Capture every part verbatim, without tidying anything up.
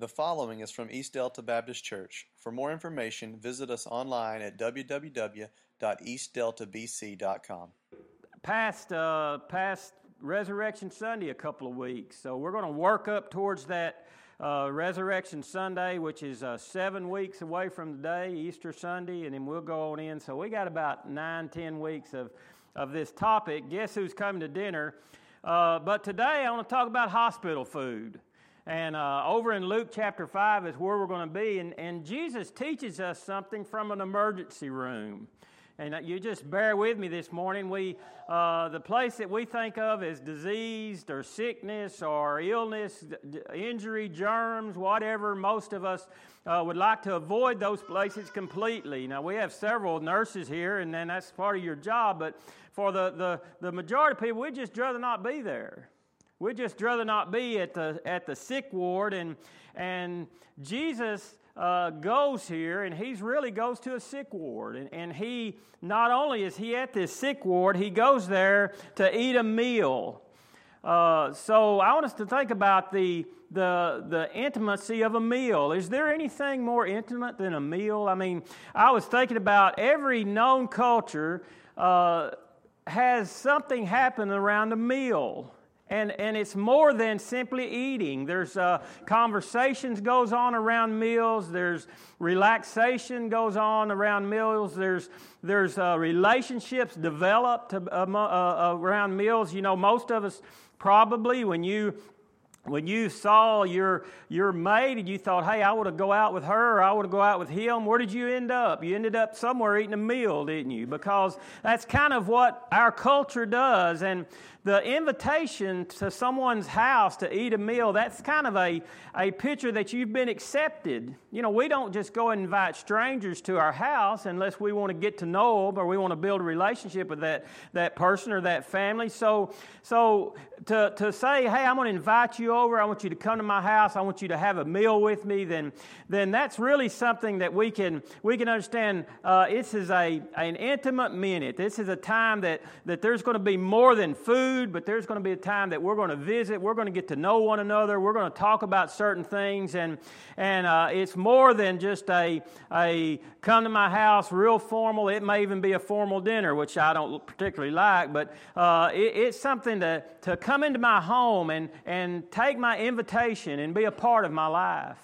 The following is from East Delta Baptist Church. For more information, visit us online at w w w dot east delta b c dot com. Past, uh, past Resurrection Sunday a couple of weeks, so we're going to work up towards that uh, Resurrection Sunday, which is uh, seven weeks away from today, Easter Sunday, and then we'll go on in. So we got about nine, ten weeks of, of this topic. Guess who's coming to dinner? Uh, but today I want to talk about hospital food. And uh, over in Luke chapter five is where we're going to be. And, and Jesus teaches us something from an emergency room. And you just bear with me this morning. We, uh, the place that we think of as diseased or sickness or illness, injury, germs, whatever, most of us uh, would like to avoid those places completely. Now, we have several nurses here, and then that's part of your job. But for the, the, the majority of people, we'd just rather not be there. We'd just rather not be at the at the sick ward, and and Jesus uh, goes here, and he's really goes to a sick ward, and, and he not only is he at this sick ward, he goes there to eat a meal. Uh, so I want us to think about the the the intimacy of a meal. Is there anything more intimate than a meal? I mean, I was thinking about every known culture uh, has something happen around a meal. And and it's more than simply eating. There's uh, conversations goes on around meals. There's relaxation goes on around meals. There's there's uh, relationships developed to, uh, uh, around meals. You know, most of us probably when you. When you saw your your mate and you thought, hey, I want to go out with her or I want to go out with him, where did you end up? You ended up somewhere eating a meal, didn't you? Because that's kind of what our culture does. And the invitation to someone's house to eat a meal, that's kind of a, a picture that you've been accepted. You know, we don't just go and invite strangers to our house unless we want to get to know them or we want to build a relationship with that, that person or that family. So, so to, to say, hey, I'm going to invite you over, I want you to come to my house, I want you to have a meal with me, then then that's really something that we can we can understand. Uh, this is a an intimate minute. This is a time that, that there's going to be more than food, but there's going to be a time that we're going to visit, we're going to get to know one another, we're going to talk about certain things, and and uh, it's more than just a, a come to my house, real formal. It may even be a formal dinner, which I don't particularly like, but uh, it, it's something to, to come into my home and, and take my invitation and be a part of my life.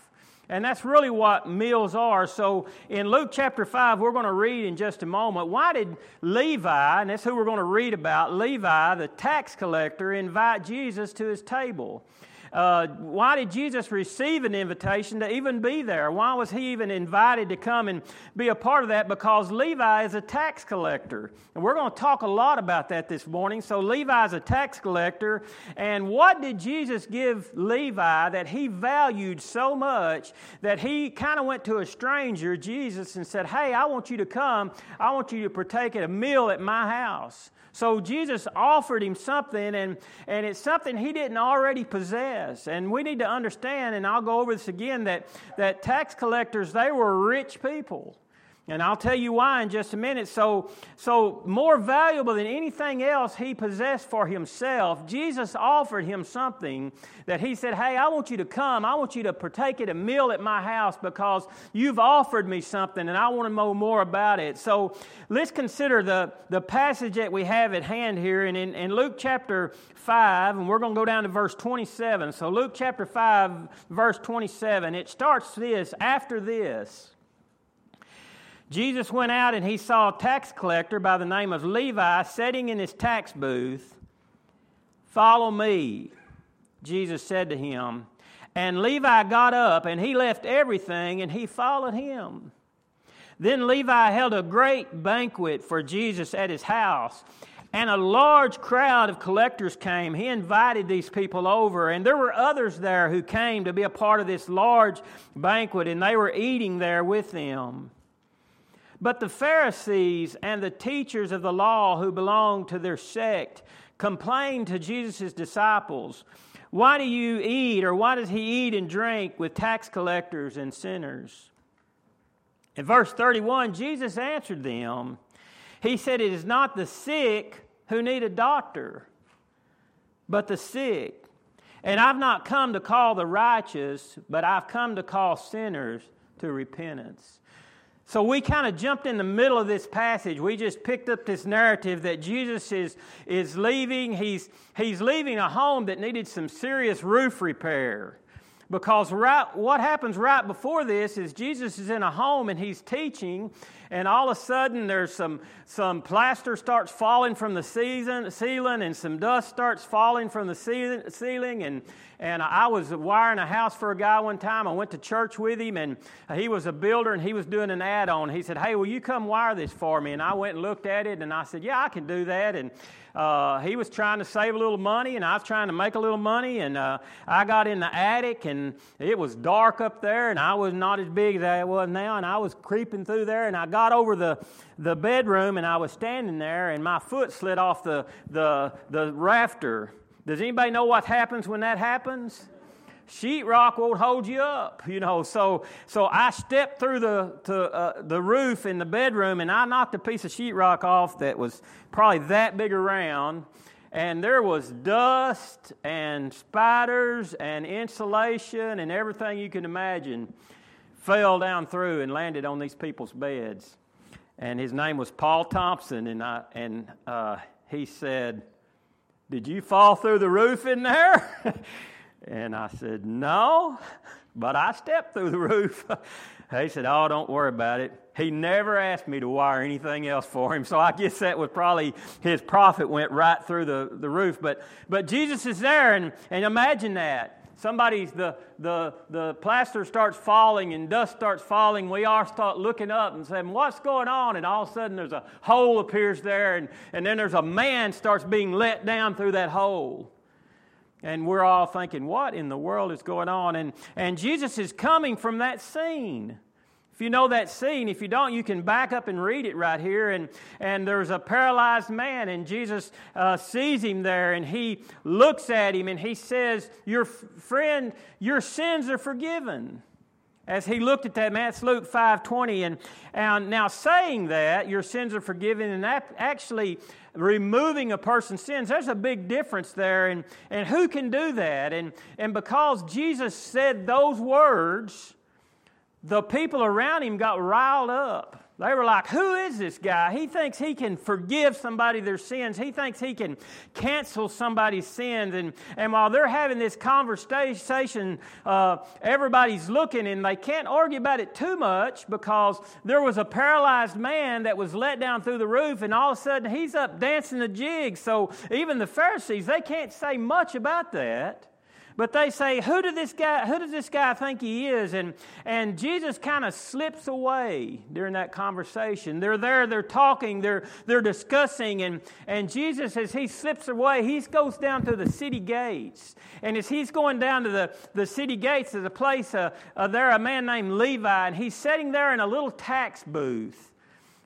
And that's really what meals are. So in Luke chapter five, we're going to read in just a moment, why did Levi, and that's who we're going to read about, Levi, the tax collector, invite Jesus to his table? Uh, why did Jesus receive an invitation to even be there? Why was he even invited to come and be a part of that? Because Levi is a tax collector. And we're going to talk a lot about that this morning. So Levi is a tax collector. And what did Jesus give Levi that he valued so much that he kind of went to a stranger, Jesus, and said, hey, I want you to come. I want you to partake at a meal at my house. So Jesus offered him something, and, and it's something he didn't already possess. And we need to understand, and I'll go over this again, that, that tax collectors, they were rich people. And I'll tell you why in just a minute. So, so more valuable than anything else he possessed for himself, Jesus offered him something that he said, hey, I want you to come. I want you to partake at a meal at my house because you've offered me something and I want to know more about it. So let's consider the, the passage that we have at hand here. And in, in Luke chapter five, and we're going to go down to verse twenty-seven. So Luke chapter five, verse twenty-seven, it starts this, after this. Jesus went out and he saw a tax collector by the name of Levi sitting in his tax booth. Follow me, Jesus said to him. And Levi got up and he left everything and he followed him. Then Levi held a great banquet for Jesus at his house. And a large crowd of collectors came. He invited these people over. And there were others there who came to be a part of this large banquet. And they were eating there with them. But the Pharisees and the teachers of the law who belonged to their sect complained to Jesus' disciples, why do you eat or why does he eat and drink with tax collectors and sinners? In verse thirty-one, Jesus answered them. He said, it is not the sick who need a doctor, but the sick. And I've not come to call the righteous, but I've come to call sinners to repentance. So we kind of jumped in the middle of this passage. We just picked up this narrative that Jesus is, is leaving. He's, he's leaving a home that needed some serious roof repair. Because right, what happens right before this is Jesus is in a home and he's teaching, and all of a sudden there's some some plaster starts falling from the season, ceiling, and some dust starts falling from the ceiling. And, and I was wiring a house for a guy one time. I went to church with him, and he was a builder, and he was doing an add-on. He said, "Hey, will you come wire this for me?" And I went and looked at it, and I said, "Yeah, I can do that." And uh, he was trying to save a little money, and I was trying to make a little money, and uh, I got in the attic, and And it was dark up there, and I was not as big as I was now, and I was creeping through there, and I got over the, the bedroom, and I was standing there, and my foot slid off the, the, the rafter. Does anybody know what happens when that happens? Sheetrock won't hold you up, you know. So so I stepped through the to, uh, the roof in the bedroom, and I knocked a piece of sheetrock off that was probably that big around. And there was dust and spiders and insulation and everything you can imagine fell down through and landed on these people's beds. And his name was Paul Thompson, and I, and uh, he said, "Did you fall through the roof in there?" And I said, "No, but I stepped through the roof." He said, "Oh, don't worry about it." He never asked me to wire anything else for him, so I guess that was probably his profit went right through the, the roof. But but Jesus is there, and, and imagine that. Somebody's, the, the, the plaster starts falling and dust starts falling. We all start looking up and saying, "What's going on?" And all of a sudden there's a hole appears there, and, and then there's a man starts being let down through that hole. And we're all thinking, what in the world is going on? And and Jesus is coming from that scene. If you know that scene, if you don't, you can back up and read it right here. And, and there's a paralyzed man, and Jesus uh, sees him there, and he looks at him, and he says, "Your friend, your sins are forgiven." As he looked at that man, it's Luke five twenty. And, and now saying that, your sins are forgiven, and that actually removing a person's sins, there's a big difference there. And, and who can do that? And, and because Jesus said those words, the people around him got riled up. They were like, "Who is this guy? He thinks he can forgive somebody their sins. He thinks he can cancel somebody's sins." And, and while they're having this conversation, uh, everybody's looking, and they can't argue about it too much because there was a paralyzed man that was let down through the roof, and all of a sudden he's up dancing the jig. So even the Pharisees, they can't say much about that. But they say, "Who did this guy? Who does this guy think he is?" And and Jesus kind of slips away during that conversation. They're there, they're talking, they're they're discussing, and and Jesus, as he slips away, he goes down to the city gates. And as he's going down to the, the city gates, there's a place uh, uh, there, a man named Levi, and he's sitting there in a little tax booth.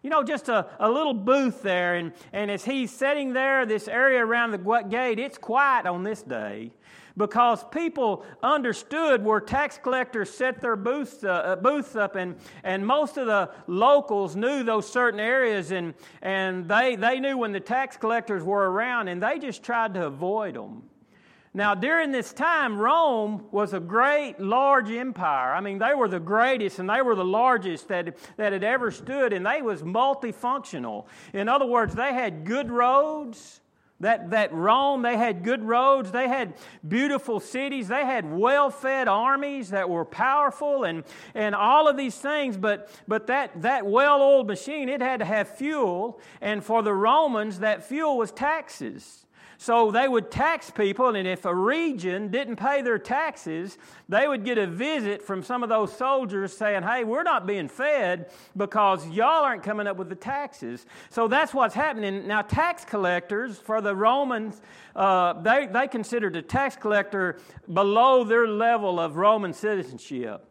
You know, just a, a little booth there, and, and as he's sitting there, this area around the gate, it's quiet on this day because people understood where tax collectors set their booths, uh, booths up, and, and most of the locals knew those certain areas, and, and they, they knew when the tax collectors were around, and they just tried to avoid them. Now, during this time, Rome was a great, large empire. I mean, they were the greatest, and they were the largest that, that had ever stood, and they was multifunctional. In other words, they had good roads. That, that Rome, they had good roads. They had beautiful cities. They had well-fed armies that were powerful, and, and all of these things. But, but that, that well-oiled machine, it had to have fuel, and for the Romans, that fuel was taxes. So they would tax people, and if a region didn't pay their taxes, they would get a visit from some of those soldiers saying, "Hey, we're not being fed because y'all aren't coming up with the taxes." So that's what's happening. Now, tax collectors, for the Romans, uh, they, they considered a tax collector below their level of Roman citizenship.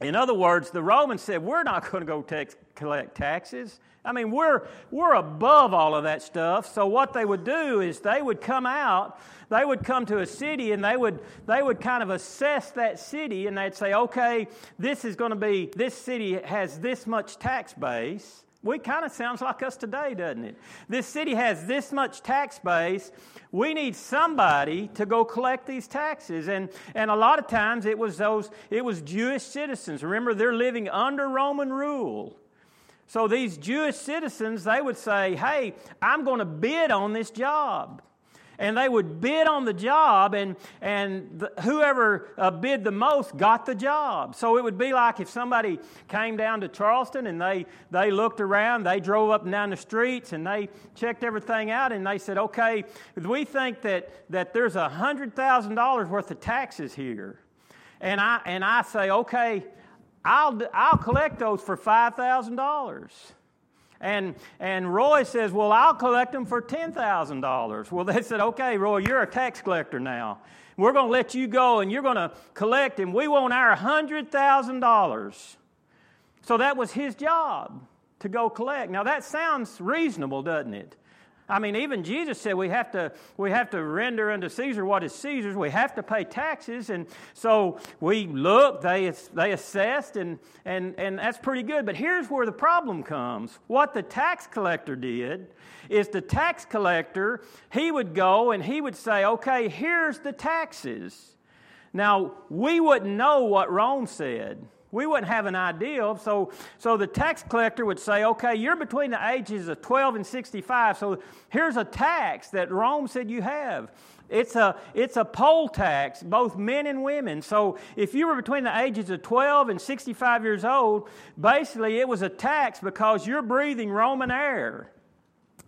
In other words, the Romans said, "We're not going to go tax, collect taxes. I mean, we're we're above all of that stuff." So what they would do is they would come out, they would come to a city, and they would they would kind of assess that city, and they'd say, "Okay, this is going to be, this city has this much tax base, We kind of sounds like us today, doesn't it? This city has this much tax base. We need somebody to go collect these taxes. And and a lot of times it was those it was Jewish citizens. Remember, they're living under Roman rule. So these Jewish citizens, they would say, hey, I'm going to bid on this job. And they would bid on the job, and and the, whoever uh, bid the most got the job. So it would be like if somebody came down to Charleston and they, they looked around, they drove up and down the streets, and they checked everything out, and they said, okay, we think that, that there's one hundred thousand dollars worth of taxes here. And I and I say, okay, I'll I'll collect those for five thousand dollars. And and Roy says, well, I'll collect them for ten thousand dollars. Well, they said, okay, Roy, you're a tax collector now. We're going to let you go, and you're going to collect, and we want our one hundred thousand dollars. So that was his job, to go collect. Now, that sounds reasonable, doesn't it? I mean, even Jesus said we have to we have to render unto Caesar what is Caesar's. We have to pay taxes, and so we looked, they they assessed, and and and that's pretty good. But here's where the problem comes. What the tax collector did is the tax collector, he would go and he would say, okay, here's the taxes. Now, we wouldn't know what Rome said. We wouldn't have an idea, so so the tax collector would say, okay, you're between the ages of twelve and sixty-five, so here's a tax that Rome said you have. It's a it's a poll tax, both men and women. So if you were between the ages of twelve and sixty-five years old, basically it was a tax because you're breathing Roman air.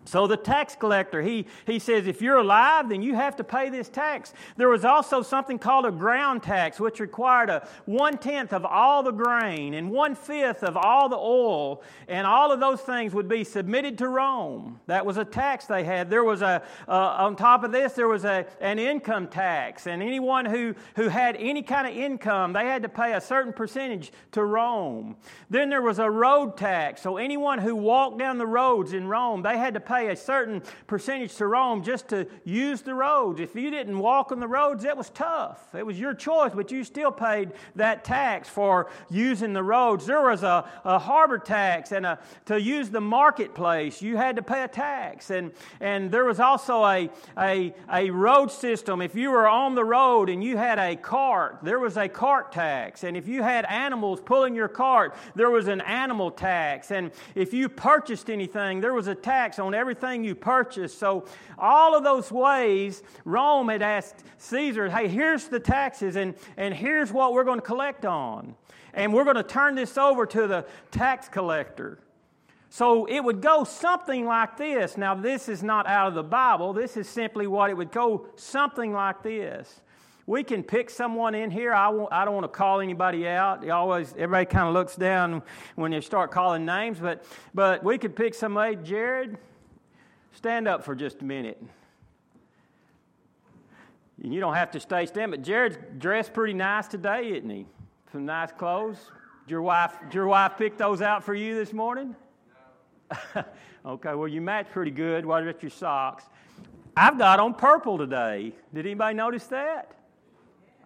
So the tax collector, he, he says, if you're alive, then you have to pay this tax. There was also something called a ground tax, which required a one-tenth of all the grain and one-fifth of all the oil, and all of those things would be submitted to Rome. That was a tax they had. There was a, uh, on top of this, there was a, an income tax, and anyone who, who had any kind of income, they had to pay a certain percentage to Rome. Then there was a road tax, so anyone who walked down the roads in Rome, they had to pay pay a certain percentage to Rome just to use the roads. If you didn't walk on the roads, it was tough. It was your choice, but you still paid that tax for using the roads. There was a, a harbor tax, and a, to use the marketplace, you had to pay a tax. And, and there was also a, a, a road system. If you were on the road and you had a cart, there was a cart tax. And if you had animals pulling your cart, there was an animal tax. And if you purchased anything, there was a tax on everything you purchase. So all of those ways, Rome had asked Caesar, hey, here's the taxes, and, and here's what we're going to collect on. And we're going to turn this over to the tax collector. So it would go something like this. Now, this is not out of the Bible. This is simply what it would go, something like this. We can pick someone in here. I, won't, I don't want to call anybody out. You always, everybody kind of looks down when you start calling names, but, but we could pick somebody. Jared, stand up for just a minute. You don't have to stay standing, but Jared's dressed pretty nice today, isn't he? Some nice clothes. Did your wife, did your wife pick those out for you this morning? No. Okay, well, you match pretty good. What about your socks? I've got on purple today. Did anybody notice that?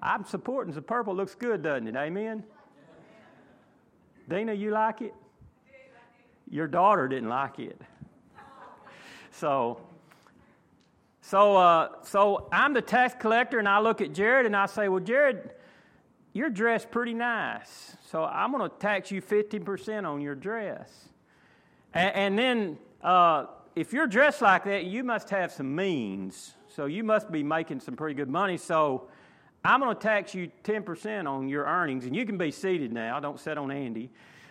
I'm supporting the purple. It looks good, doesn't it? Amen? Yeah. Dina, you like it? Your daughter didn't like it. So, so, uh, so I'm the tax collector, and I look at Jared, and I say, well, Jared, you're dressed pretty nice, so I'm going to tax you fifteen percent on your dress. And, and then uh, if you're dressed like that, you must have some means, so you must be making some pretty good money, so I'm going to tax you ten percent on your earnings, and you can be seated now. Don't sit on Andy.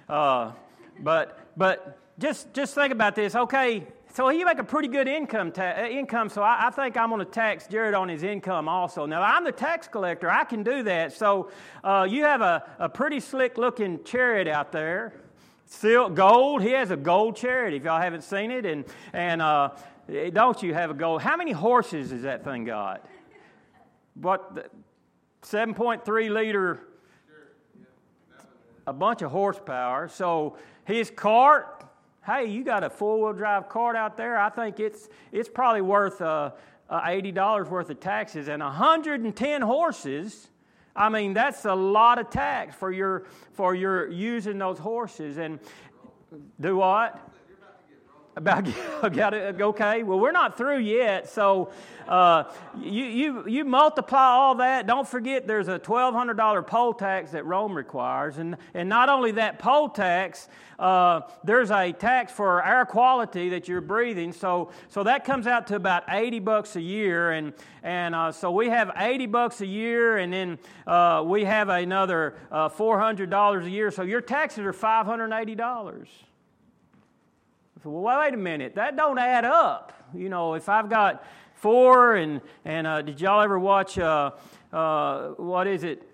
Uh, but but just, just think about this. Okay, so he make a pretty good income, ta- income so I, I think I'm going to tax Jared on his income also. Now, I'm the tax collector. I can do that. So uh, you have a, a pretty slick-looking chariot out there, silk, gold. He has a gold chariot, if y'all haven't seen it. And, and uh, don't you have a gold? How many horses has that thing got? What, the seven point three liter, a bunch of horsepower. So his cart. Hey, you got a four-wheel drive cart out there. I think it's it's probably worth uh, uh, eighty dollars worth of taxes and one hundred ten horses. I mean, that's a lot of tax for your for your using those horses. And do what? About got it? Okay. Well, we're not through yet, so uh, you you you multiply all that. Don't forget, there's a twelve hundred dollars poll tax that Rome requires, and and not only that poll tax, uh, there's a tax for air quality that you're breathing. So so that comes out to about eighty bucks a year, and and uh, so we have eighty bucks a year, and then uh, we have another uh, four hundred dollars a year. So your taxes are five hundred eighty dollars. Well, wait a minute, that don't add up. You know, if I've got four, and and uh, did y'all ever watch, uh, uh, what is it,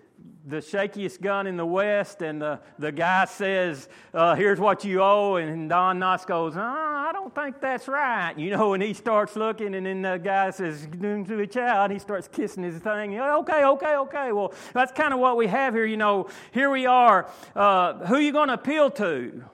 The Shakiest Gun in the West, and the, the guy says, uh, here's what you owe, and Don Knox goes, oh, I don't think that's right. You know, and he starts looking, and then the guy says, doom to the child, and he starts kissing his thing. You know, okay, okay, okay. Well, that's kind of what we have here. You know, here we are. Uh, who are you going to appeal to?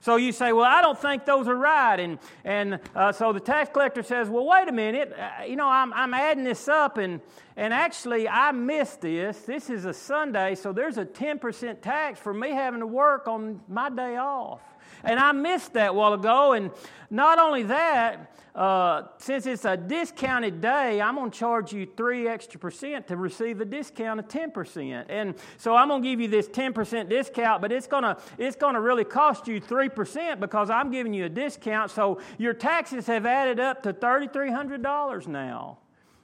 So you say, well, I don't think those are right. And and uh, so the tax collector says, well, wait a minute. Uh, you know, I'm I'm adding this up, and and actually I missed this. This is a Sunday, so there's a ten percent tax for me having to work on my day off. And I missed that a while ago. And not only that, uh, since it's a discounted day, I'm going to charge you three extra percent to receive a discount of ten percent. And so I'm going to give you this ten percent discount, but it's going to it's going to really cost you three percent because I'm giving you a discount. So your taxes have added up to three thousand three hundred dollars now.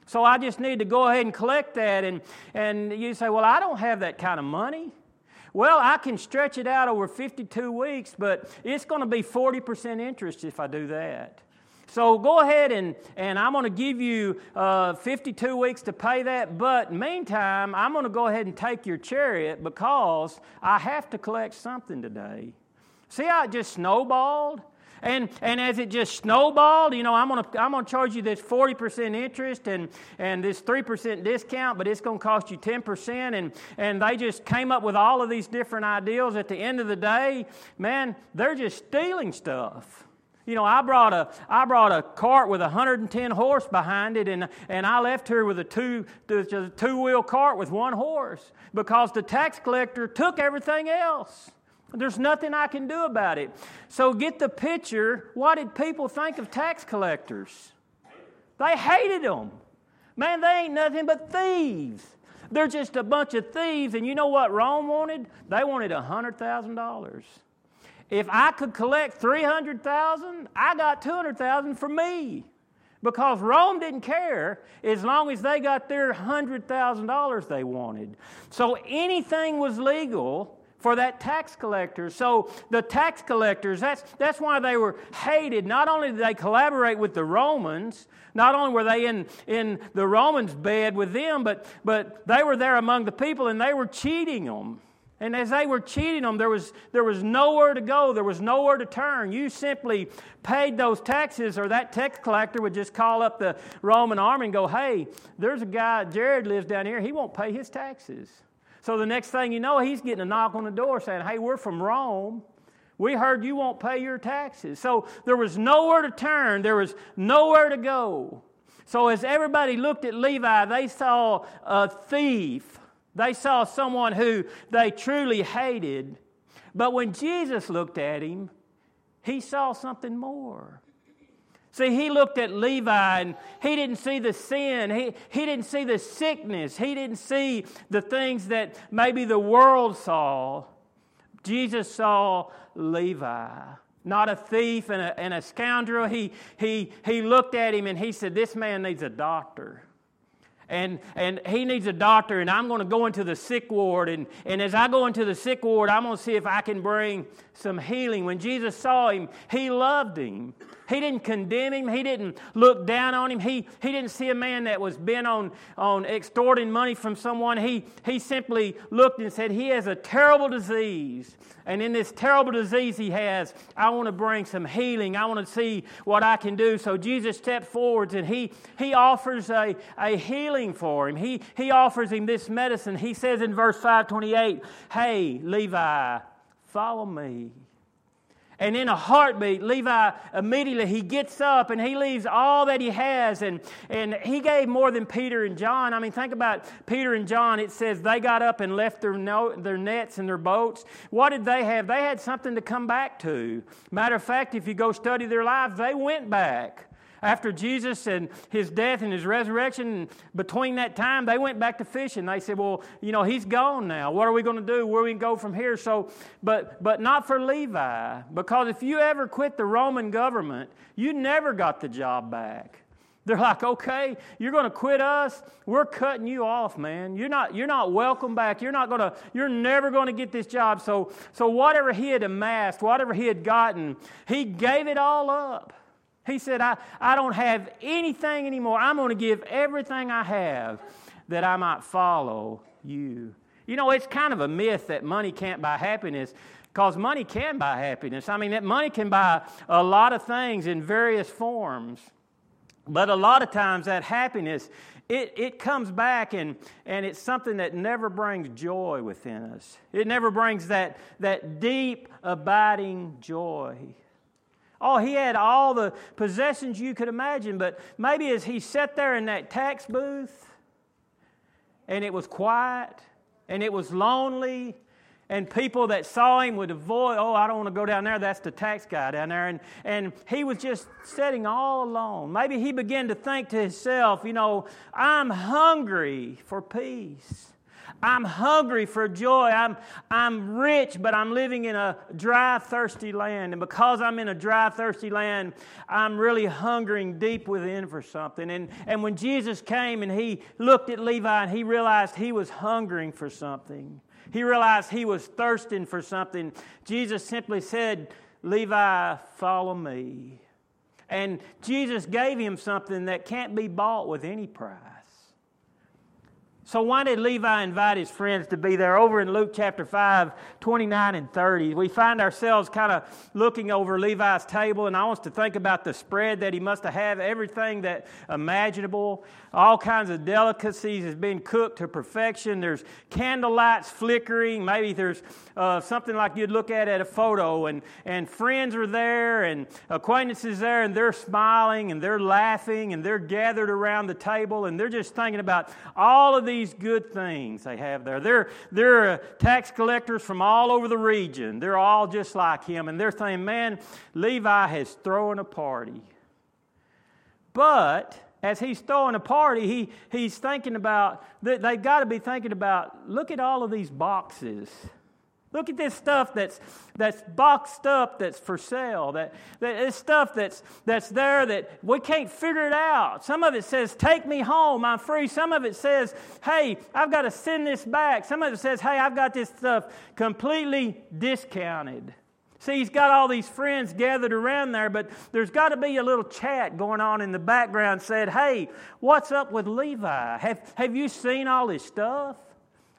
So I just need to go ahead and collect that. And, and you say, well, I don't have that kind of money. Well, I can stretch it out over fifty-two weeks, but it's going to be forty percent interest if I do that. So go ahead and, and I'm going to give you uh, fifty-two weeks to pay that, but meantime, I'm going to go ahead and take your chariot because I have to collect something today. See how it just snowballed? And and as it just snowballed, you know, I'm gonna I'm gonna charge you this forty percent interest and, and this three percent discount, but it's gonna cost you ten percent. And and they just came up with all of these different ideals. At the end of the day, man, they're just stealing stuff. You know, I brought a I brought a cart with one hundred ten horse behind it, and and I left here with a two a two wheel cart with one horse because the tax collector took everything else. There's nothing I can do about it. So get the picture. What did people think of tax collectors? They hated them. Man, they ain't nothing but thieves. They're just a bunch of thieves. And you know what Rome wanted? They wanted one hundred thousand dollars. If I could collect three hundred thousand dollars, I got two hundred thousand dollars for me. Because Rome didn't care as long as they got their one hundred thousand dollars they wanted. So anything was legal for that tax collector. So the tax collectors, that's that's why they were hated. Not only did they collaborate with the Romans, not only were they in, in the Romans' bed with them, but, but they were there among the people and they were cheating them. And as they were cheating them, there was, there was nowhere to go. There was nowhere to turn. You simply paid those taxes, or that tax collector would just call up the Roman army and go, hey, there's a guy, Jared lives down here, he won't pay his taxes. So the next thing you know, he's getting a knock on the door saying, hey, we're from Rome. We heard you won't pay your taxes. So there was nowhere to turn. There was nowhere to go. So as everybody looked at Levi, they saw a thief. They saw someone who they truly hated. But when Jesus looked at him, he saw something more. See, he looked at Levi and he didn't see the sin. He, he didn't see the sickness. He didn't see the things that maybe the world saw. Jesus saw Levi, not a thief and a, and a scoundrel. He, he, he looked at him and he said, this man needs a doctor. And and he needs a doctor, and I'm going to go into the sick ward. And, and as I go into the sick ward, I'm going to see if I can bring some healing. When Jesus saw him, he loved him. He didn't condemn him. He didn't look down on him. He, he didn't see a man that was bent on, on extorting money from someone. He, he simply looked and said, he has a terrible disease. And in this terrible disease he has, I want to bring some healing. I want to see what I can do. So Jesus stepped forward and he, he offers a, a healing for him. He, he offers him this medicine. He says in verse five twenty-eight, hey, Levi, follow me. And in a heartbeat, Levi, immediately he gets up and he leaves all that he has. And, and he gave more than Peter and John. I mean, think about Peter and John. It says they got up and left their, no, their nets and their boats. What did they have? They had something to come back to. Matter of fact, if you go study their lives, they went back. After Jesus and his death and his resurrection, between that time, they went back to fishing. They said, well, you know, he's gone now. What are we going to do? Where are we going to go from here? So, but but not for Levi, because if you ever quit the Roman government, you never got the job back. They're like, okay, you're going to quit us. We're cutting you off, man. You're not, you're not welcome back. You're not going to, you're never going to get this job. So, so whatever he had amassed, whatever he had gotten, he gave it all up. He said, I, I don't have anything anymore. I'm going to give everything I have that I might follow you. You know, it's kind of a myth that money can't buy happiness, because money can buy happiness. I mean, that money can buy a lot of things in various forms. But a lot of times that happiness, it, it comes back and, and it's something that never brings joy within us. It never brings that, that deep, abiding joy. Oh, he had all the possessions you could imagine, but maybe as he sat there in that tax booth, and it was quiet, and it was lonely, and people that saw him would avoid, oh, I don't want to go down there, that's the tax guy down there, and, and he was just sitting all alone. Maybe he began to think to himself, you know, I'm hungry for peace. I'm hungry for joy. I'm, I'm rich, but I'm living in a dry, thirsty land. And because I'm in a dry, thirsty land, I'm really hungering deep within for something. And, and when Jesus came and he looked at Levi and he realized he was hungering for something, he realized he was thirsting for something, Jesus simply said, Levi, follow me. And Jesus gave him something that can't be bought with any price. So why did Levi invite his friends to be there? Over in Luke chapter five, twenty-nine and thirty, we find ourselves kind of looking over Levi's table, and I want us to think about the spread that he must have had, everything that imaginable, all kinds of delicacies has been cooked to perfection. There's candle lights flickering. Maybe there's uh, something like you'd look at at a photo, and, and friends are there, and acquaintances there, and they're smiling, and they're laughing, and they're gathered around the table, and they're just thinking about all of these These good things they have there. They're, they're tax collectors from all over the region. They're all just like him. And they're saying, man, Levi has thrown a party. But as he's throwing a party, he, he's thinking about, they've got to be thinking about, look at all of these boxes. Look at this stuff that's that's boxed up, that's for sale, that, that this stuff that's that's there that we can't figure it out. Some of it says, take me home, I'm free. Some of it says, hey, I've got to send this back. Some of it says, hey, I've got this stuff completely discounted. See, he's got all these friends gathered around there, but there's got to be a little chat going on in the background said, hey, what's up with Levi? Have, have you seen all this stuff?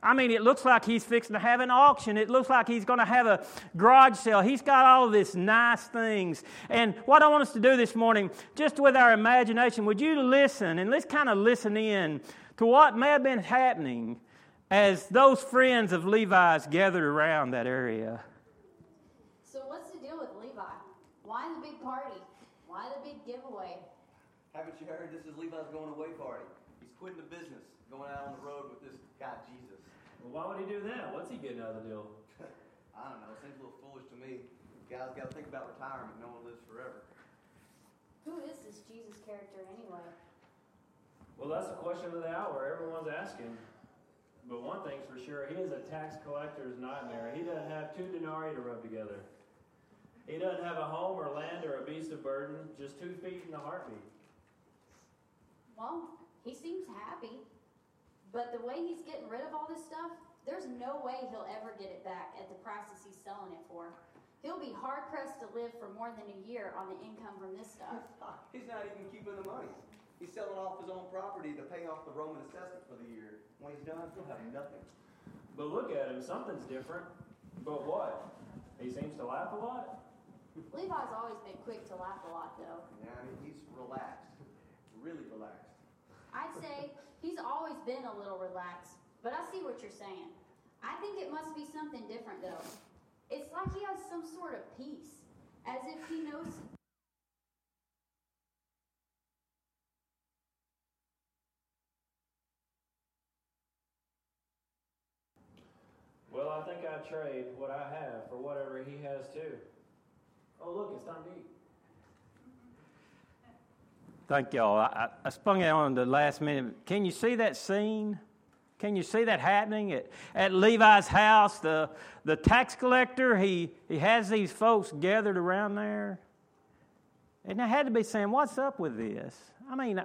I mean, it looks like he's fixing to have an auction. It looks like he's going to have a garage sale. He's got all of this nice things. And what I want us to do this morning, just with our imagination, would you listen, and let's kind of listen in to what may have been happening as those friends of Levi's gathered around that area. So what's the deal with Levi? Why the big party? Why the big giveaway? Haven't you heard this is Levi's going away party? He's quitting the business, going out on the road with this guy, Jesus. Well, why would he do that? What's he getting out of the deal? I don't know. It seems a little foolish to me. Guys got to think about retirement. No one lives forever. Who is this Jesus character anyway? Well, that's the question of the hour. Everyone's asking. But one thing's for sure, he is a tax collector's nightmare. He doesn't have two denarii to rub together. He doesn't have a home or land or a beast of burden, just two feet and a heartbeat. Well, he seems happy. But the way he's getting rid of all this stuff, there's no way he'll ever get it back at the prices he's selling it for. He'll be hard-pressed to live for more than a year on the income from this stuff. He's not even keeping the money. He's selling off his own property to pay off the Roman assessment for the year. When he's done, he'll have nothing. But look at him. Something's different. But what? He seems to laugh a lot. Levi's always been quick to laugh a lot, though. Yeah, I mean, he's relaxed. Really relaxed. I'd say he's always been a little relaxed, but I see what you're saying. I think it must be something different, though. It's like he has some sort of peace. as if he knows. Well, I think I trade what I have for whatever he has too. Oh, look, it's time to eat. Thank y'all. I, I spung it on the last minute. Can you see that scene? Can you see that happening? At, at Levi's house, the, the tax collector, he, he has these folks gathered around there. And I had to be saying, what's up with this? I mean,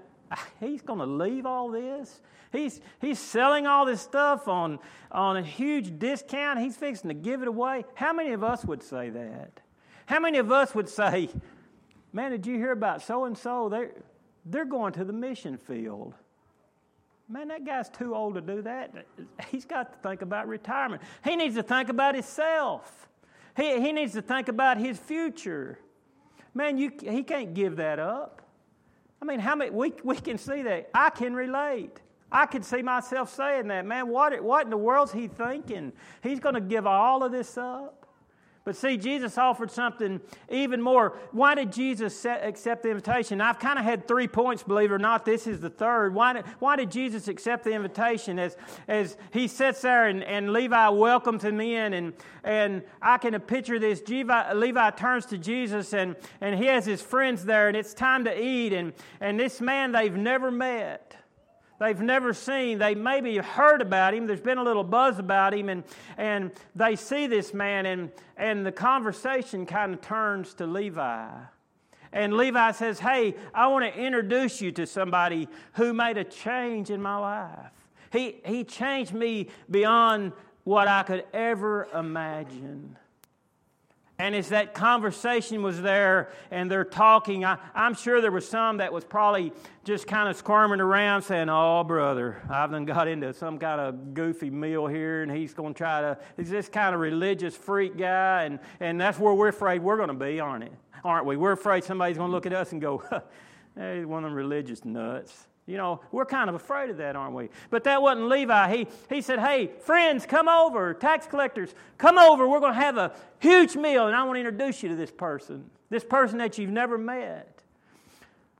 he's going to leave all this? He's he's selling all this stuff on, on a huge discount. He's fixing to give it away. How many of us would say that? How many of us would say, man, did you hear about so-and-so? They're, they're going to the mission field. Man, that guy's too old to do that. He's got to think about retirement. He needs to think about himself. He, he needs to think about his future. Man, you, he can't give that up. I mean, how many, we, we can see that. I can relate. I can see myself saying that. Man, what, what in the world's he thinking? He's going to give all of this up. But see, Jesus offered something even more. Why did Jesus accept the invitation? I've kind of had three points, believe it or not. This is the third. Why did, why did Jesus accept the invitation? As as he sits there and, and Levi welcomes him in, and, and I can picture this. Levi, Levi turns to Jesus, and, and he has his friends there, and it's time to eat. And, and this man they've never met. They've never seen. They maybe heard about him. There's been a little buzz about him, and and they see this man, and and the conversation kind of turns to Levi. And Levi says, hey, I want to introduce you to somebody who made a change in my life. He he changed me beyond what I could ever imagine. And as that conversation was there and they're talking, I, I'm sure there was some that was probably just kind of squirming around saying, oh, brother, I've done got into some kind of goofy meal here, and he's going to try to, he's this kind of religious freak guy, and, and that's where we're afraid we're going to be, aren't it? Aren't we? We're afraid somebody's going to look at us and go, hey, one of them religious nuts. You know, we're kind of afraid of that, aren't we? But that wasn't Levi. He he said, hey, friends, come over. Tax collectors, come over. We're going to have a huge meal, and I want to introduce you to this person, this person that you've never met.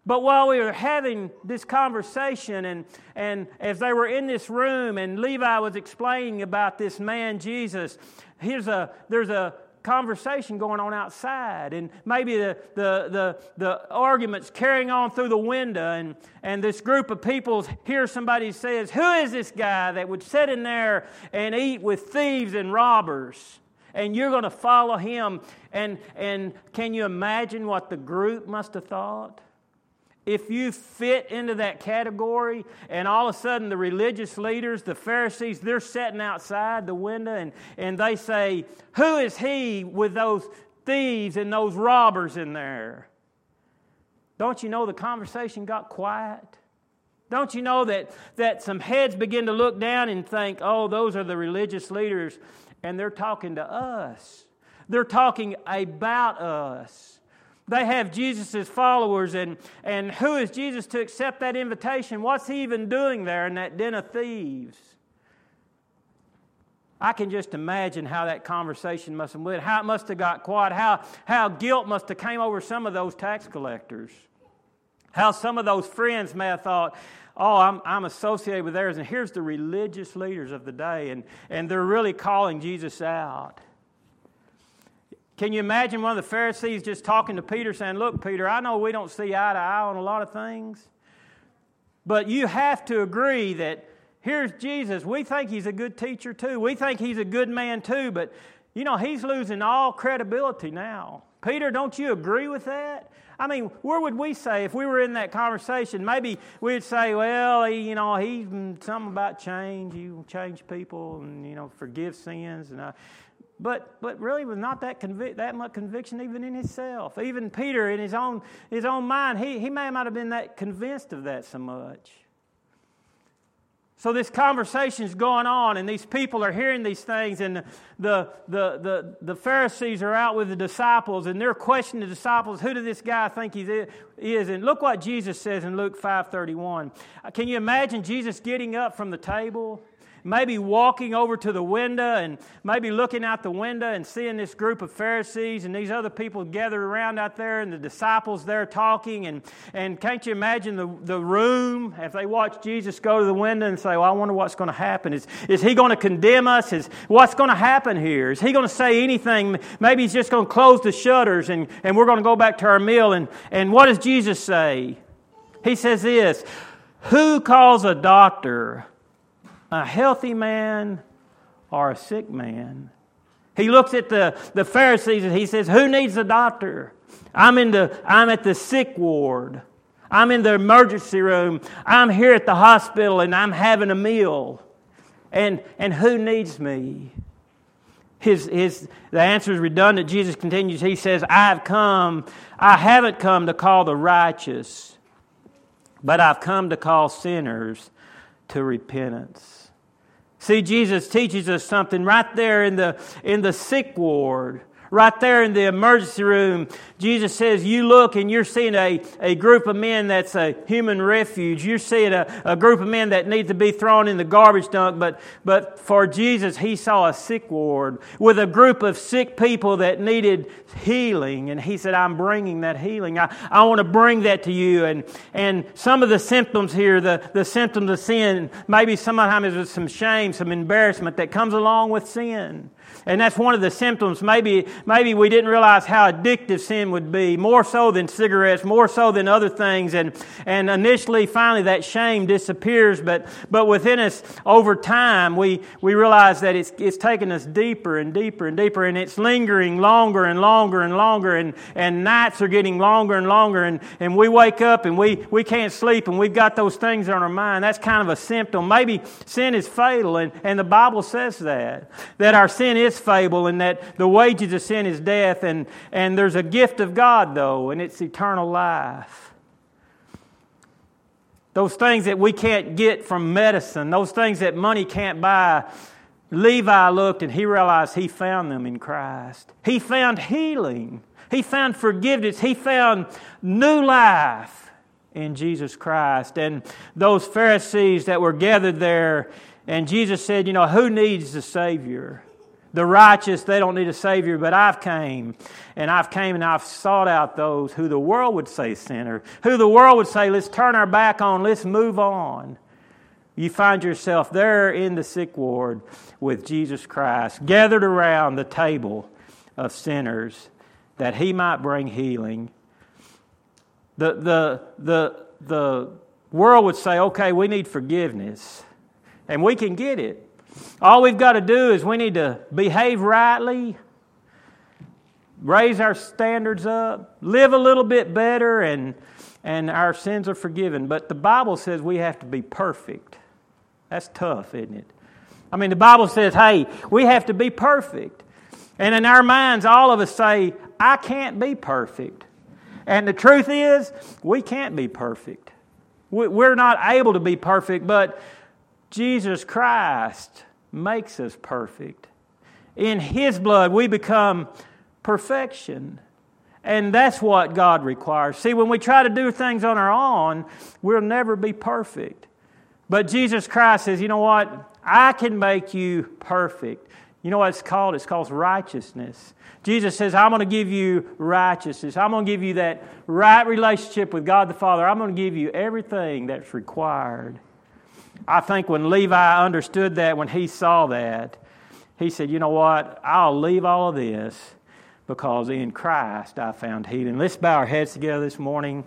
But while we were having this conversation, and, and as they were in this room, and Levi was explaining about this man, Jesus, here's a there's a conversation going on outside, and maybe the, the the the arguments carrying on through the window, and and this group of people hear somebody says, who is this guy that would sit in there and eat with thieves and robbers, and you're going to follow him? And and can you imagine what the group must have thought? If you fit into that category, and all of a sudden the religious leaders, the Pharisees, they're sitting outside the window, and, and they say, who is he with those thieves and those robbers in there? Don't you know the conversation got quiet? Don't you know that, that some heads begin to look down and think, oh, those are the religious leaders, and they're talking to us. They're talking about us. They have Jesus' followers, and, and who is Jesus to accept that invitation? What's he even doing there in that den of thieves? I can just imagine how that conversation must have went, how it must have got quiet, how, how guilt must have came over some of those tax collectors, how some of those friends may have thought, oh, I'm, I'm associated with theirs, and here's the religious leaders of the day, and, and they're really calling Jesus out. Can you imagine one of the Pharisees just talking to Peter saying, look, Peter, I know we don't see eye to eye on a lot of things, but you have to agree that here's Jesus. We think he's a good teacher too. We think he's a good man too, but you know, he's losing all credibility now. Peter, don't you agree with that? I mean, where would we say if we were in that conversation? Maybe we'd say, well, he, you know, he's something about change. You change people and, you know, forgive sins. And I... But but really was not that convic- that much conviction even in himself. Even Peter in his own his own mind, he, he may not have been that convinced of that so much. So this conversation's going on, and these people are hearing these things, and the the the the, the Pharisees are out with the disciples, and they're questioning the disciples, who does this guy think he is? And look what Jesus says in Luke five thirty-one. Can you imagine Jesus getting up from the table? maybe walking over to the window and maybe looking out the window and seeing this group of Pharisees and these other people gathered around out there and the disciples there talking. And, and can't you imagine the, the room if they watch Jesus go to the window and say, well, I wonder what's going to happen. Is, is he going to condemn us? Is, what's going to happen here? Is he going to say anything? Maybe he's just going to close the shutters and, and we're going to go back to our meal. And, and what does Jesus say? He says this, who calls a doctor a healthy man or a sick man? He looks at the, the Pharisees and he says, who needs a doctor? I'm in the I'm at the sick ward. I'm in the emergency room. I'm here at the hospital and I'm having a meal. And and who needs me? His his the answer is redundant. Jesus continues, he says, I've come, I haven't come to call the righteous, but I've come to call sinners to repentance. See, Jesus teaches us something right there in the in the sick ward, right there in the emergency room. Jesus says, you look and you're seeing a, a group of men that's a human refuge. You're seeing a, a group of men that need to be thrown in the garbage dump. But, but for Jesus, he saw a sick ward with a group of sick people that needed healing. And he said, I'm bringing that healing. I, I want to bring that to you. And, and some of the symptoms here, the, the symptoms of sin, maybe sometimes there's some shame, some embarrassment that comes along with sin. And that's one of the symptoms. Maybe maybe we didn't realize how addictive sin would be, more so than cigarettes, more so than other things. And and initially, finally, that shame disappears. But but within us, over time, we, we realize that it's it's taking us deeper and deeper and deeper. And it's lingering longer and longer and longer. And, and nights are getting longer and longer. And, and we wake up and we, we can't sleep. And we've got those things on our mind. That's kind of a symptom. Maybe sin is fatal. And, and the Bible says that, that our sin is fable and that the wages of sin is death, and, and there's a gift of God, though, and it's eternal life. Those things that we can't get from medicine, those things that money can't buy, Levi looked and he realized he found them in Christ. He found healing. He found forgiveness. He found new life in Jesus Christ. And those Pharisees that were gathered there, and Jesus said, you know, who needs the Savior? The righteous, they don't need a Savior, but I've came, and I've came and I've sought out those who the world would say sinner, who the world would say, let's turn our back on, let's move on. You find yourself there in the sick ward with Jesus Christ, gathered around the table of sinners, that He might bring healing. The, the, the, the world would say, okay, we need forgiveness, and we can get it. All we've got to do is we need to behave rightly, raise our standards up, live a little bit better, and, and our sins are forgiven. But the Bible says we have to be perfect. That's tough, isn't it? I mean, the Bible says, hey, we have to be perfect. And in our minds, all of us say, I can't be perfect. And the truth is, we can't be perfect. We're not able to be perfect, but Jesus Christ makes us perfect. In His blood, we become perfection. And that's what God requires. See, when we try to do things on our own, we'll never be perfect. But Jesus Christ says, you know what? I can make you perfect. You know what it's called? It's called righteousness. Jesus says, I'm going to give you righteousness. I'm going to give you that right relationship with God the Father. I'm going to give you everything that's required. I think when Levi understood that, when he saw that, he said, you know what, I'll leave all of this because in Christ I found healing. Let's bow our heads together this morning.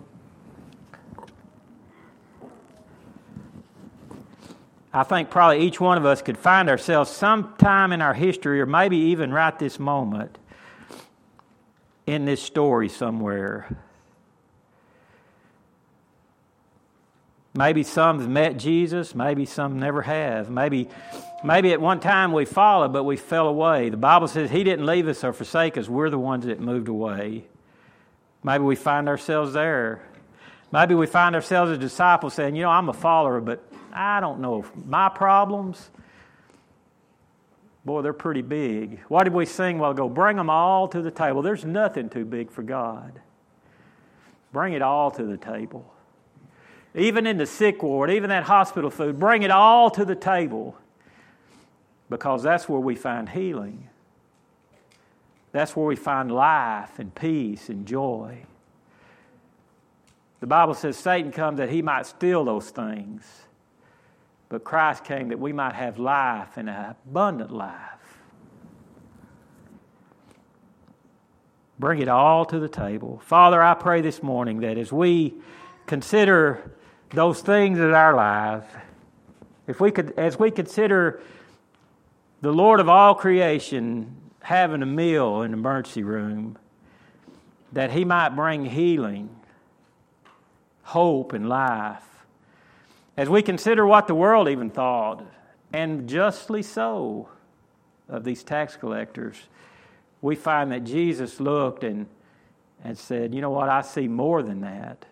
I think probably each one of us could find ourselves sometime in our history, or maybe even right this moment, in this story somewhere. Maybe some have met Jesus, maybe some never have. Maybe maybe at one time we followed, but we fell away. The Bible says He didn't leave us or forsake us. We're the ones that moved away. Maybe we find ourselves there. Maybe we find ourselves as disciples saying, you know, I'm a follower, but I don't know. My problems, boy, they're pretty big. What did we sing? Well, go bring them all to the table. There's nothing too big for God. Bring it all to the table. Even in the sick ward, even that hospital food, bring it all to the table. because that's where we find healing. That's where we find life and peace and joy. The Bible says Satan comes that he might steal those things, but Christ came that we might have life and an abundant life. Bring it all to the table. Father, I pray this morning that as we consider those things in our lives, if we could, as we consider the Lord of all creation having a meal in the emergency room, that He might bring healing, hope, and life. As we consider what the world even thought, and justly so, of these tax collectors, we find that Jesus looked and, and said, you know what, I see more than that.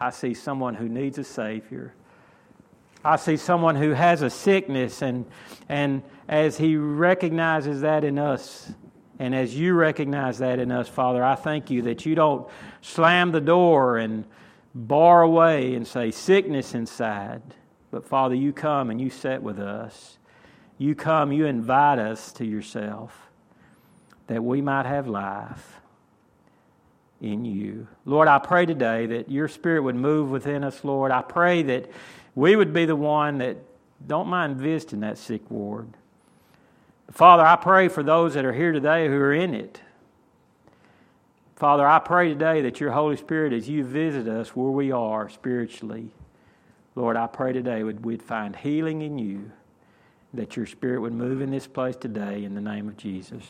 I see someone who needs a Savior. I see someone who has a sickness, and and as He recognizes that in us, and as You recognize that in us, Father, I thank You that You don't slam the door and bar away and say, sickness inside. But Father, You come and You sit with us. You come, You invite us to Yourself, that we might have life in You. Lord, I pray today that Your Spirit would move within us, Lord. I pray that we would be the one that don't mind visiting that sick ward. Father, I pray for those that are here today who are in it. Father, I pray today that Your Holy Spirit, as You visit us where we are spiritually, Lord, I pray today we'd find healing in You, that Your Spirit would move in this place today in the name of Jesus.